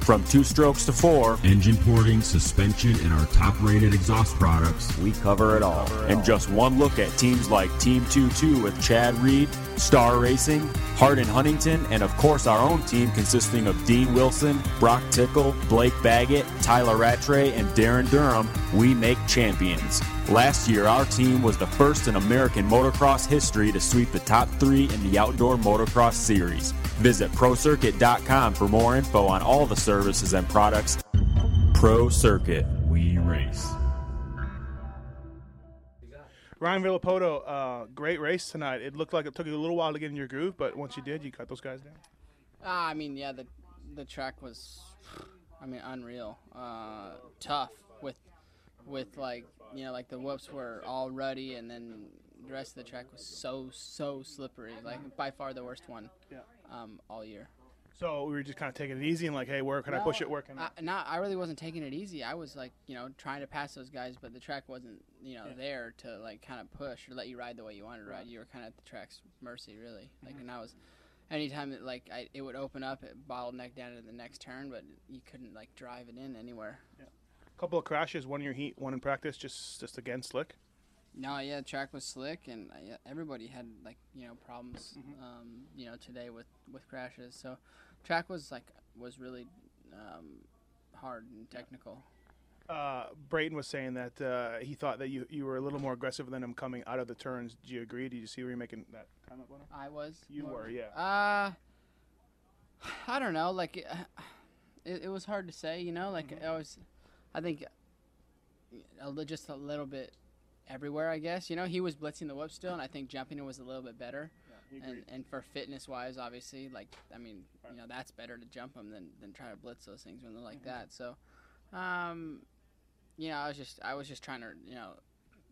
From 2 strokes to 4, engine porting, suspension, and our top-rated exhaust products, we cover it all. And just one look at teams like Team 2-2 with Chad Reed, Star Racing, Hardin Huntington, and of course our own team consisting of Dean Wilson, Brock Tickle, Blake Baggett, Tyler Rattray, and Darren Durham, we make champions. Last year, our team was the first in American motocross history to sweep the top 3 in the outdoor motocross series. Visit ProCircuit.com for more info on all the services and products. Pro Circuit, we race. Ryan Villopoto, great race tonight. It looked like it took you a little while to get in your groove, but once you did, you cut those guys down. The track was, unreal. Tough with like the whoops were all ruddy, and then the rest of the track was so slippery. Like, by far the worst one all year. So we were just kind of taking it easy and like, hey, where can I push it? Where can I? No, I really wasn't taking it easy. I was trying to pass those guys, but the track wasn't, there to kind of push or let you ride the way you wanted to ride. You were kind of at the track's mercy, really. And I was, anytime that it would open up, it bottlenecked down to the next turn, but you couldn't drive it in anywhere. Yeah. A couple of crashes, one in your heat, one in practice, just again slick. No, yeah, the track was slick, and everybody had problems, today with crashes. So, track was was really hard and technical. Brayton was saying that he thought that you were a little more aggressive than him coming out of the turns. Do you agree? Did you see where you're making that time up on him? I was. You were, yeah. I don't know. It was hard to say. I think, just a little bit. Everywhere, I guess. He was blitzing the whoop still, and I think jumping it was a little bit better. Yeah, and for fitness-wise, obviously, right. That's better to jump them than try to blitz those things when they're like that. So, I was just trying to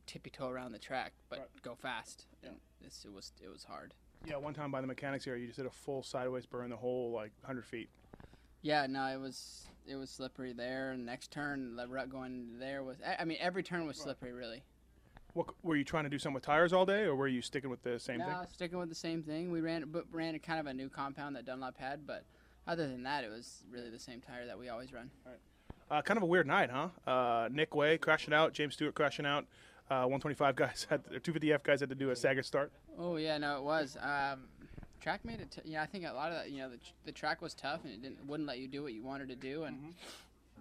tippy-toe around the track, but go fast. Yeah. And it was hard. Yeah, one time by the mechanics area, you just did a full sideways burn the whole 100 feet. Yeah, no, it was slippery there. Next turn, the rut going there was. Every turn was slippery, really. Were you trying to do something with tires all day, or were you sticking with the same thing? No, sticking with the same thing. We ran kind of a new compound that Dunlop had, but other than that, it was really the same tire that we always run. All right. Kind of a weird night, huh? Nick Way crashing out, James Stewart crashing out. 125 guys, 250F guys had to do a staggered start. Oh, yeah, no, it was. Track made it. I think a lot of that, the track was tough, and it wouldn't let you do what you wanted to do, and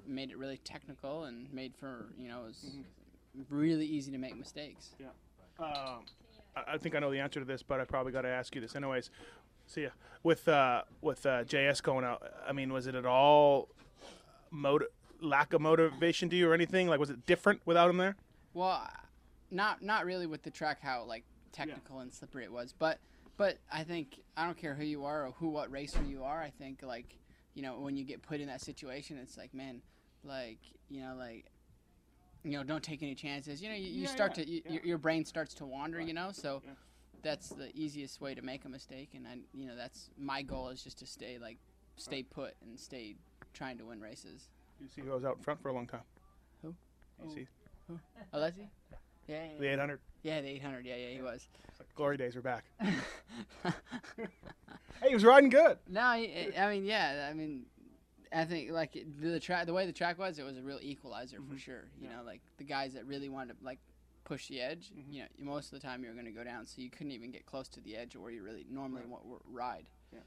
made it really technical and made for, it was really easy to make mistakes. Yeah. I think I know the answer to this, but I probably got to ask you this anyways. So yeah, with JS going out, was it at all lack of motivation to you or anything? Was it different without him there? Well, not really with the track how technical and slippery it was, but I think I don't care who you are or what racer you are. I think when you get put in that situation, it's don't take any chances. Your brain starts to wander, so that's the easiest way to make a mistake. And that's my goal, is just to stay put and stay trying to win races. You see who was out in front for a long time? Who? You see? Who? Alessi? Yeah. The 800? Yeah, the 800. Yeah, he was. It's glory days are back. Hey, he was riding good. No, I think the way the track was, it was a real equalizer for sure. The guys that really wanted to push the edge, most of the time you were going to go down, so you couldn't even get close to the edge where you really normally ride. Yeah.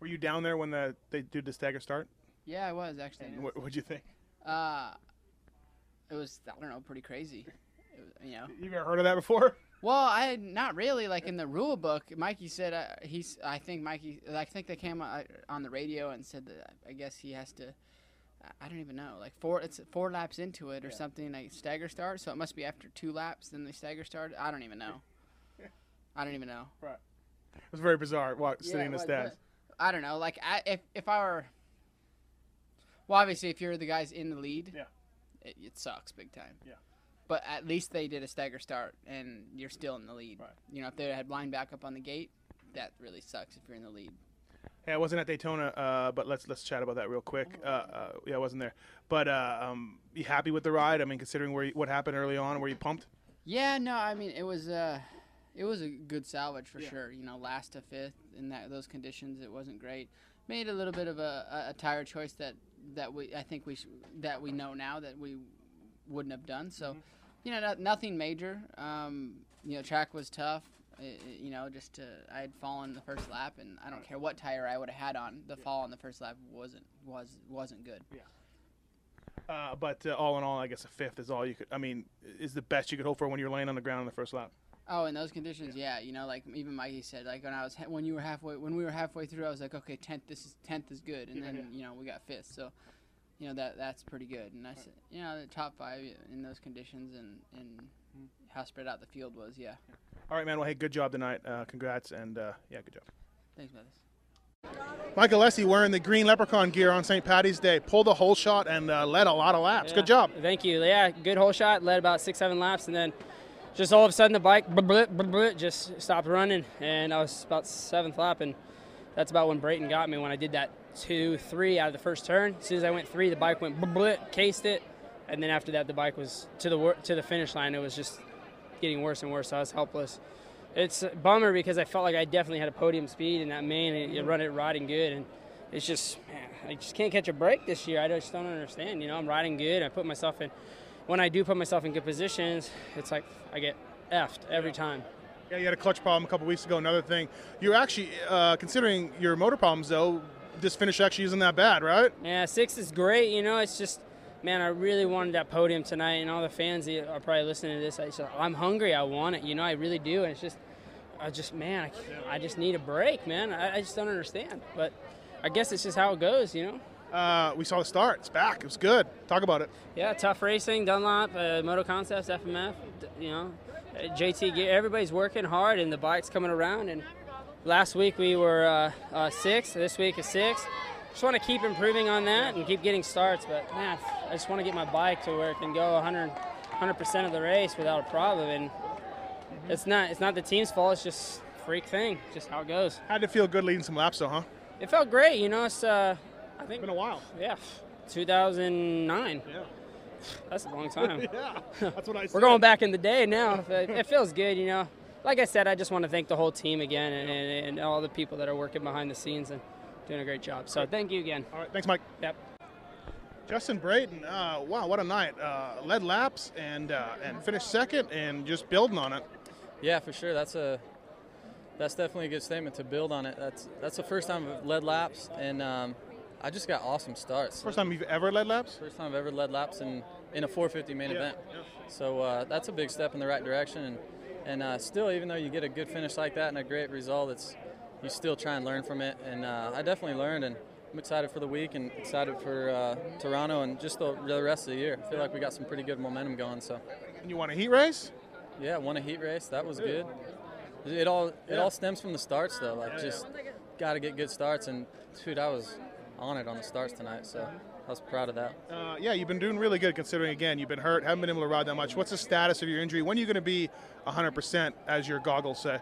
Were you down there when they did the stagger start? Yeah, I was actually. And what'd you think? It was, I don't know, pretty crazy. It was, You've ever heard of that before? Well, I not really. In the rule book, Mikey said I think they came on the radio and said that I guess he has to. I don't even know. It's 4 laps into it or something. Stagger start, so it must be after 2 laps. Then the stagger start. I don't even know. Right. It was very bizarre. Sitting in the stands. I don't know. If I were. Well, obviously, if you're the guys in the lead, it sucks big time. Yeah. But at least they did a stagger start, and you're still in the lead. Right. If they had lined back up on the gate, that really sucks if you're in the lead. Hey, I wasn't at Daytona, but let's chat about that real quick. Yeah, I wasn't there. But you happy with the ride? I mean, considering what happened early on, were you pumped? Yeah, no, I mean, it was a good salvage for sure. You know, last to fifth in those conditions, it wasn't great. Made a little bit of a tire choice that we know now that we wouldn't have done. So, you know, nothing major. You know, track was tough. You know, I had fallen the first lap, and I don't care what tire I would have had on. The fall on the first lap wasn't good. Yeah. But all in all, I guess a fifth is all you could. I mean, is the best you could hope for when you're laying on the ground on the first lap. Oh, in those conditions, yeah. You know, like even Mikey said, like when we were halfway through, I was like, okay, tenth is good, and then you know we got fifth, so you know that's pretty good. And I said, you know, the top five in those conditions and how spread out the field was, yeah. All right, man. Well, hey, good job tonight. Congrats, and, yeah, good job. Thanks, Mattis. Michael Alessi wearing the green leprechaun gear on St. Paddy's Day. Pulled the whole shot and led a lot of laps. Yeah. Good job. Thank you. Yeah, good whole shot. Led about 6-7 laps, and then just all of a sudden the bike just stopped running, and I was about 7th lap, and that's about when Brayton got me when I did that 2-3 out of the first turn. As soon as I went 3, the bike went cased it, and then after that the bike was to the finish line. It was just getting worse and worse. I was helpless. It's a bummer because I felt like I definitely had a podium speed in that main, and you run it riding good, and it's just, man, I just can't catch a break this year. I just don't understand. You know, I'm riding good. I put myself in. When I do put myself in good positions, it's like I get effed every time. Yeah, you had a clutch problem a couple weeks ago. Another thing, you actually considering your motor problems though, this finish actually isn't that bad, right? Yeah, 6th is great. You know, it's just. Man, I really wanted that podium tonight, and all the fans that are probably listening to this, I'm hungry. I want it. You know, I really do. And it's just, man, I just need a break, man. I just don't understand. But I guess it's just how it goes, you know. We saw the start. It's back. It was good. Talk about it. Yeah, Tough Racing, Dunlop, Moto Concepts, FMF, you know, JT Gear. Everybody's working hard, and the bike's coming around. And last week we were 6th. This week is 6th. Just want to keep improving on that and keep getting starts, but man, I just want to get my bike to where it can go 100% of the race without a problem. And it's not the team's fault. It's just a freak thing, just how it goes. How'd it feel good leading some laps though, huh? It felt great. You know, it's I think it's been a while. Yeah, 2009. Yeah, that's a long time. Yeah, that's what I said. We're going back in the day now. It feels good, you know. Like I said, I just want to thank the whole team again and all the people that are working behind the scenes and. Doing a great job. So thank you again. All right. Thanks, Mike. Yep. Justin Brayton, wow, what a night. Led laps and finished 2nd and just building on it. Yeah, for sure. That's definitely a good statement to build on it. That's the first time I've led laps, and I just got awesome starts. First time you've ever led laps? First time I've ever led laps in a 450 main event. Yeah. So that's a big step in the right direction. And still, even though you get a good finish like that and a great result, you still try and learn from it, and I definitely learned, and I'm excited for the week and excited for Toronto and just the rest of the year. I feel like we got some pretty good momentum going. So. And you won a heat race? Yeah, I won a heat race. That was good. It all stems from the starts, though. Got to get good starts, and, dude, I was on it on the starts tonight, so I was proud of that. Yeah, you've been doing really good considering, again, you've been hurt, haven't been able to ride that much. What's the status of your injury? When are you going to be 100% as your goggles say?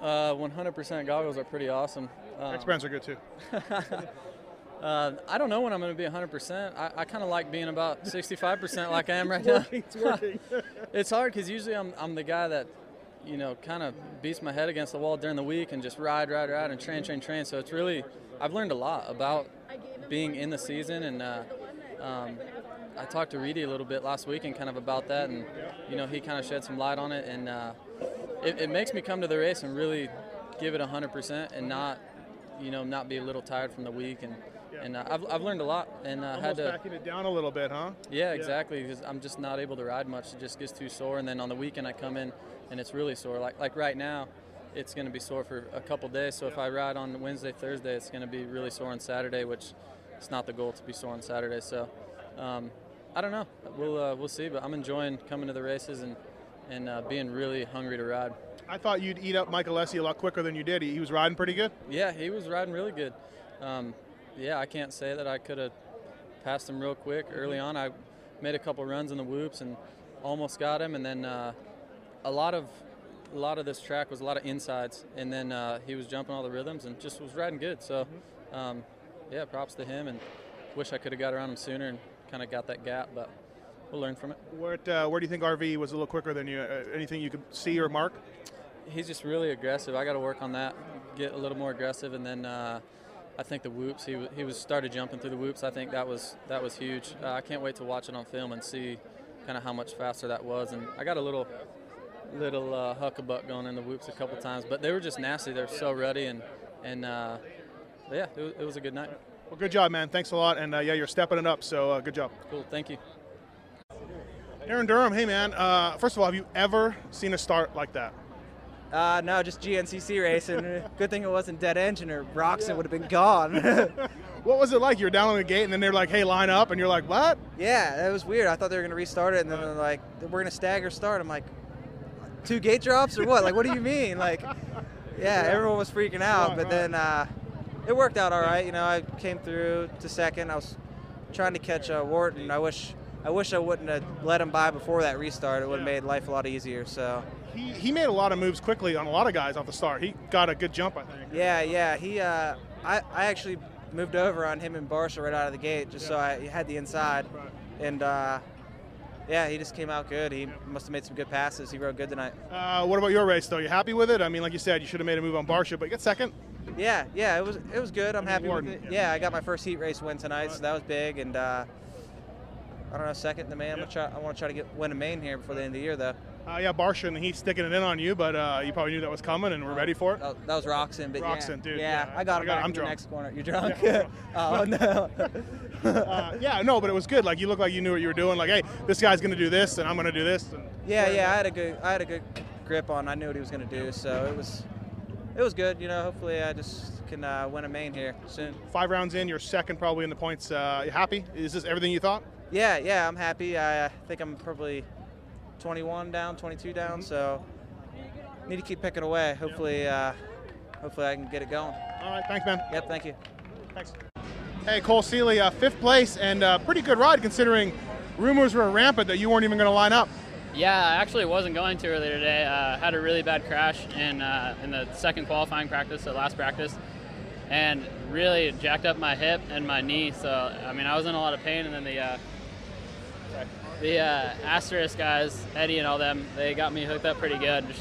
100% goggles are pretty awesome. X-Brands are good too. I don't know when I'm going to be 100%. I kind of like being about 65% like I am right now. It's working. It's hard because usually I'm the guy that, you know, kind of beats my head against the wall during the week and just ride and train. So it's really, I've learned a lot about being in the season, and I talked to Reedy a little bit last week and kind of about that, and, you know, he kind of shed some light on it, and it makes me come to the race and really give it 100% and not be a little tired from the week. And I've learned a lot. And had to backing it down a little bit, huh? Yeah, exactly. Because I'm just not able to ride much. It just gets too sore. And then on the weekend I come in and it's really sore. Like right now, it's going to be sore for a couple days. So if I ride on Wednesday, Thursday, it's going to be really sore on Saturday, which it's not the goal to be sore on Saturday. So I don't know. We'll see. But I'm enjoying coming to the races and being really hungry to ride. I thought you'd eat up Michael Alessi a lot quicker than you did. He was riding pretty good? Yeah, he was riding really good. Yeah, I can't say that I could have passed him real quick. Early on, I made a couple runs in the whoops and almost got him. And then a lot of a lot of this track was a lot of insides, and then he was jumping all the rhythms and just was riding good. So, yeah, props to him, and wish I could have got around him sooner and kind of got that gap, but we'll learn from it. Where do you think RV was a little quicker than you? Anything you could see or mark? He's just really aggressive. I got to work on that, get a little more aggressive, and then I think the whoops. He started jumping through the whoops. I think that was huge. I can't wait to watch it on film and see kind of how much faster that was. And I got a little huckabuck going in the whoops a couple times, but they were just nasty. They're so ruddy, and yeah, it was a good night. Well, good job, man. Thanks a lot, and yeah, you're stepping it up. So good job. Cool. Thank you. Aaron Durham, hey man. First of all, have you ever seen a start like that? No, just GNCC racing. Good thing it wasn't dead engine or Roxanne would have been gone. What was it like? You're down on the gate and then they're like, hey, line up, and you're like, what? Yeah, it was weird. I thought they were going to restart it, and then they're like, we're going to stagger start. I'm like, two gate drops or what? Like, what do you mean? Like, yeah, everyone was freaking out, but then it worked out all right. You know, I came through to second. I was trying to catch Wharton. I wish I wouldn't have let him by before that restart. It would have made life a lot easier. So he made a lot of moves quickly on a lot of guys off the start. He got a good jump, I think. Yeah. He I actually moved over on him and Barsha right out of the gate just so I had the inside. Right. And yeah, he just came out good. He must have made some good passes. He rode good tonight. What about your race though? You happy with it? I mean, like you said, you should have made a move on Barsha, but you got second. Yeah, it was good. I'm happy with it. Yeah, I got my first heat race win tonight, so that was big. And I don't know, second in the main. I want to try to win a main here before the end of the year, though. Yeah, Barsha and the Heat sticking it in on you, but you probably knew that was coming and we're ready for it. That was Roxanne, but Roxanne, dude. Yeah, I got him back in the next corner. You're drunk? Yeah, oh, no. Yeah, no, but it was good. Like, you looked like you knew what you were doing. Like, hey, this guy's going to do this, and I'm going to do this. And yeah, I had a good grip on. I knew what he was going to do, so it was good. You know, hopefully I just can win a main here soon. 5 rounds in, you're second probably in the points. You happy? Is this everything you thought? Yeah, I'm happy. I think I'm probably 21 down, 22 down, so need to keep picking away. Hopefully I can get it going. All right, thanks, man. Yep, thank you. Thanks. Hey, Cole Seeley, 5th place, and pretty good ride considering rumors were rampant that you weren't even going to line up. Yeah, I actually wasn't going to earlier today. Had a really bad crash in the second qualifying practice, the last practice, and really jacked up my hip and my knee. So, I mean, I was in a lot of pain, and then the Asterisk guys, Eddie and all them, they got me hooked up pretty good. Just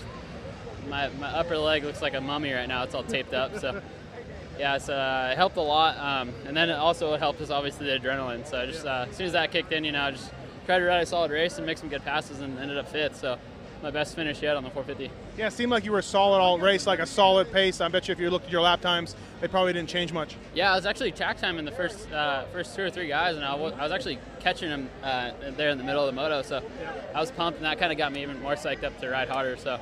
my upper leg looks like a mummy right now. It's all taped up. So, yeah, so it helped a lot. And then it also helped us, obviously, the adrenaline. So just as soon as that kicked in, you know, I just tried to ride a solid race and make some good passes and ended up fifth. So my best finish yet on the 450. Yeah, it seemed like you were solid all race, like a solid pace. I bet you if you looked at your lap times, they probably didn't change much. Yeah, I was actually tack time in the first 2 or 3 guys, and I was actually catching them there in the middle of the moto, so I was pumped, and that kind of got me even more psyched up to ride harder. So,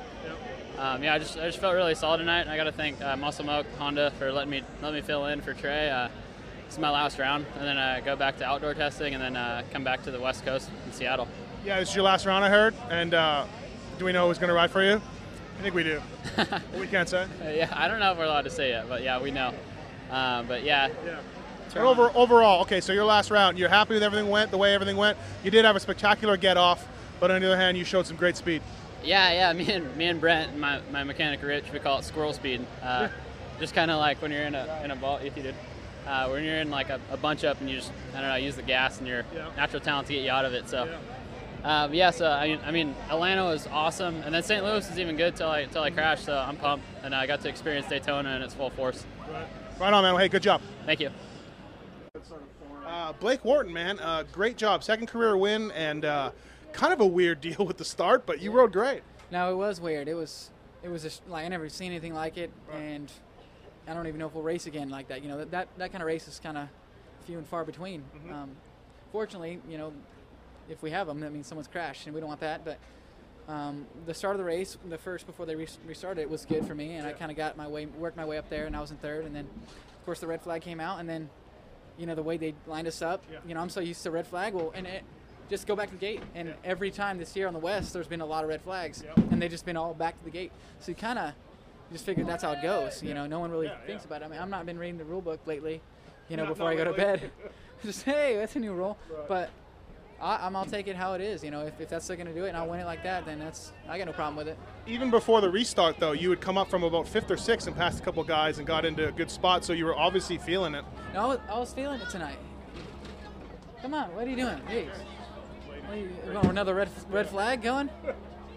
yeah, I just felt really solid tonight, and I got to thank Muscle Milk Honda for letting me fill in for Trey. It's my last round, and then I go back to outdoor testing, and then come back to the West Coast in Seattle. Yeah, this is your last round, I heard, and do we know who's going to ride for you? I think we do. We can't say. Yeah, I don't know if we're allowed to say it, but yeah, we know. But yeah. And overall, okay, so your last round, you're happy with everything went, the way everything went. You did have a spectacular get-off, but on the other hand, you showed some great speed. Yeah, me and Brent, my mechanic Rich, we call it squirrel speed. Just kind of like when you're in a ball, if you did. When you're in like a bunch up and you just, I don't know, use the gas and your natural talent to get you out of it, so. Yeah. So I mean, Atlanta was awesome, and then St. Louis was even good till I crashed. So I'm pumped, and I got to experience Daytona in its full force. Right on, man. Well, hey, good job. Thank you. Blake Wharton, man, great job, second career win, and kind of a weird deal with the start, but you rode great. No, it was weird. It was just, like, I never seen anything like it, and I don't even know if we'll race again like that. You know, that kind of race is kind of few and far between. Fortunately, you know. If we have them, that means someone's crashed, and we don't want that. But the start of the race, the first before they restarted it, was good for me, and I kind of got my way, worked my way up there, and I was in third. And then, of course, the red flag came out, and then, you know, the way they lined us up, you know, I'm so used to red flag. Well, and just go back to the gate, and every time this year on the West, there's been a lot of red flags, and they've just been all back to the gate. So you kind of just figured that's how it goes. You know, no one really thinks about it. I mean, I've not been reading the rule book lately, you know, before I go to bed. Just, hey, that's a new rule. But I'll take it how it is. You know, if that's still going to do it and I win it like that, then that's, I got no problem with it. Even before the restart, though, you would come up from about 5th or 6th and passed a couple guys and got into a good spot, so you were obviously feeling it. No, I was feeling it tonight. Come on, what are you doing? Jeez. What are you, another red flag going?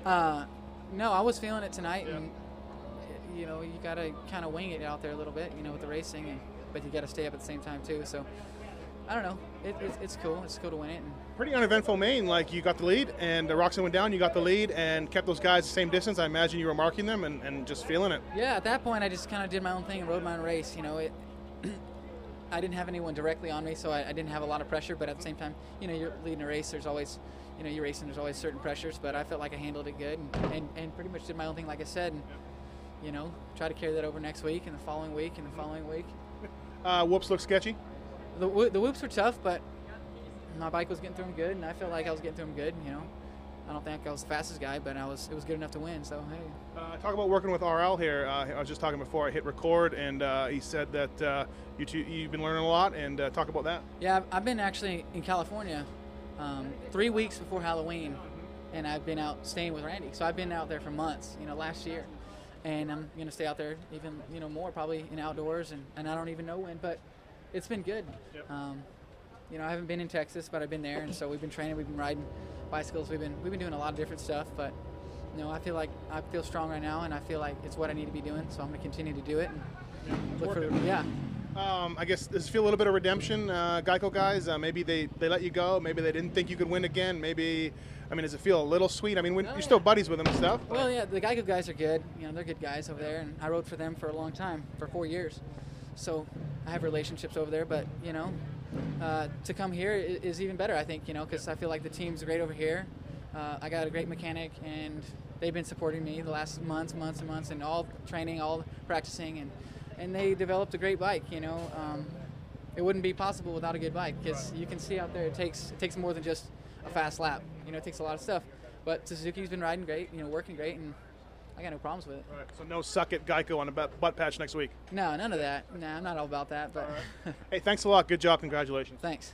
No, I was feeling it tonight. Yeah. And, you know, you got to kind of wing it out there a little bit, you know, with the racing, and, but you got to stay up at the same time, too, so... I don't know. It's cool. It's cool to win it. And pretty uneventful main. Like, you got the lead, and Roxanne went down, you got the lead, and kept those guys the same distance. I imagine you were marking them and just feeling it. Yeah, at that point, I just kind of did my own thing and rode my own race. You know, I didn't have anyone directly on me, so I didn't have a lot of pressure. But at the same time, you know, you're leading a race. There's always, you know, you're racing. There's always certain pressures. But I felt like I handled it good and pretty much did my own thing, like I said. And, you know, try to carry that over next week and the following week and the following week. Whoops look sketchy. The whoops were tough, but my bike was getting through them good, and I felt like I was getting through them good. You know, I don't think I was the fastest guy, but it was good enough to win. So hey. Talk about working with RL here. I was just talking before I hit record, and he said that you've been learning a lot. And talk about that. Yeah, I've been actually in California 3 weeks before Halloween, and I've been out staying with Randy. So I've been out there for months. You know, last year, and I'm gonna stay out there even more, probably in outdoors, and I don't even know when, but. It's been good. Yep. You know, I haven't been in Texas, but I've been there, and so we've been training, we've been riding bicycles, we've been doing a lot of different stuff. But you know, I feel strong right now, and I feel like it's what I need to be doing, so I'm going to continue to do it. And I guess does it feel a little bit of redemption, Geico guys? Maybe they let you go. Maybe they didn't think you could win again. Maybe, I mean, does it feel a little sweet? I mean, when, you're still buddies with them and stuff. Well, yeah, the Geico guys are good. You know, they're good guys over there, and I rode for them for a long time, for 4 years. So I have relationships over there, but, you know, to come here is even better, I think, you know, because I feel like the team's great over here. I got a great mechanic, and they've been supporting me the last months, and all training, all practicing, and they developed a great bike, you know. It wouldn't be possible without a good bike, because you can see out there it takes more than just a fast lap. You know, it takes a lot of stuff. But Suzuki's been riding great, you know, working great, and I got no problems with it. All right, so no suck at Geico on a butt patch next week? No, none of that. Nah, I'm not all about that. But all right. Hey, thanks a lot. Good job. Congratulations. Thanks.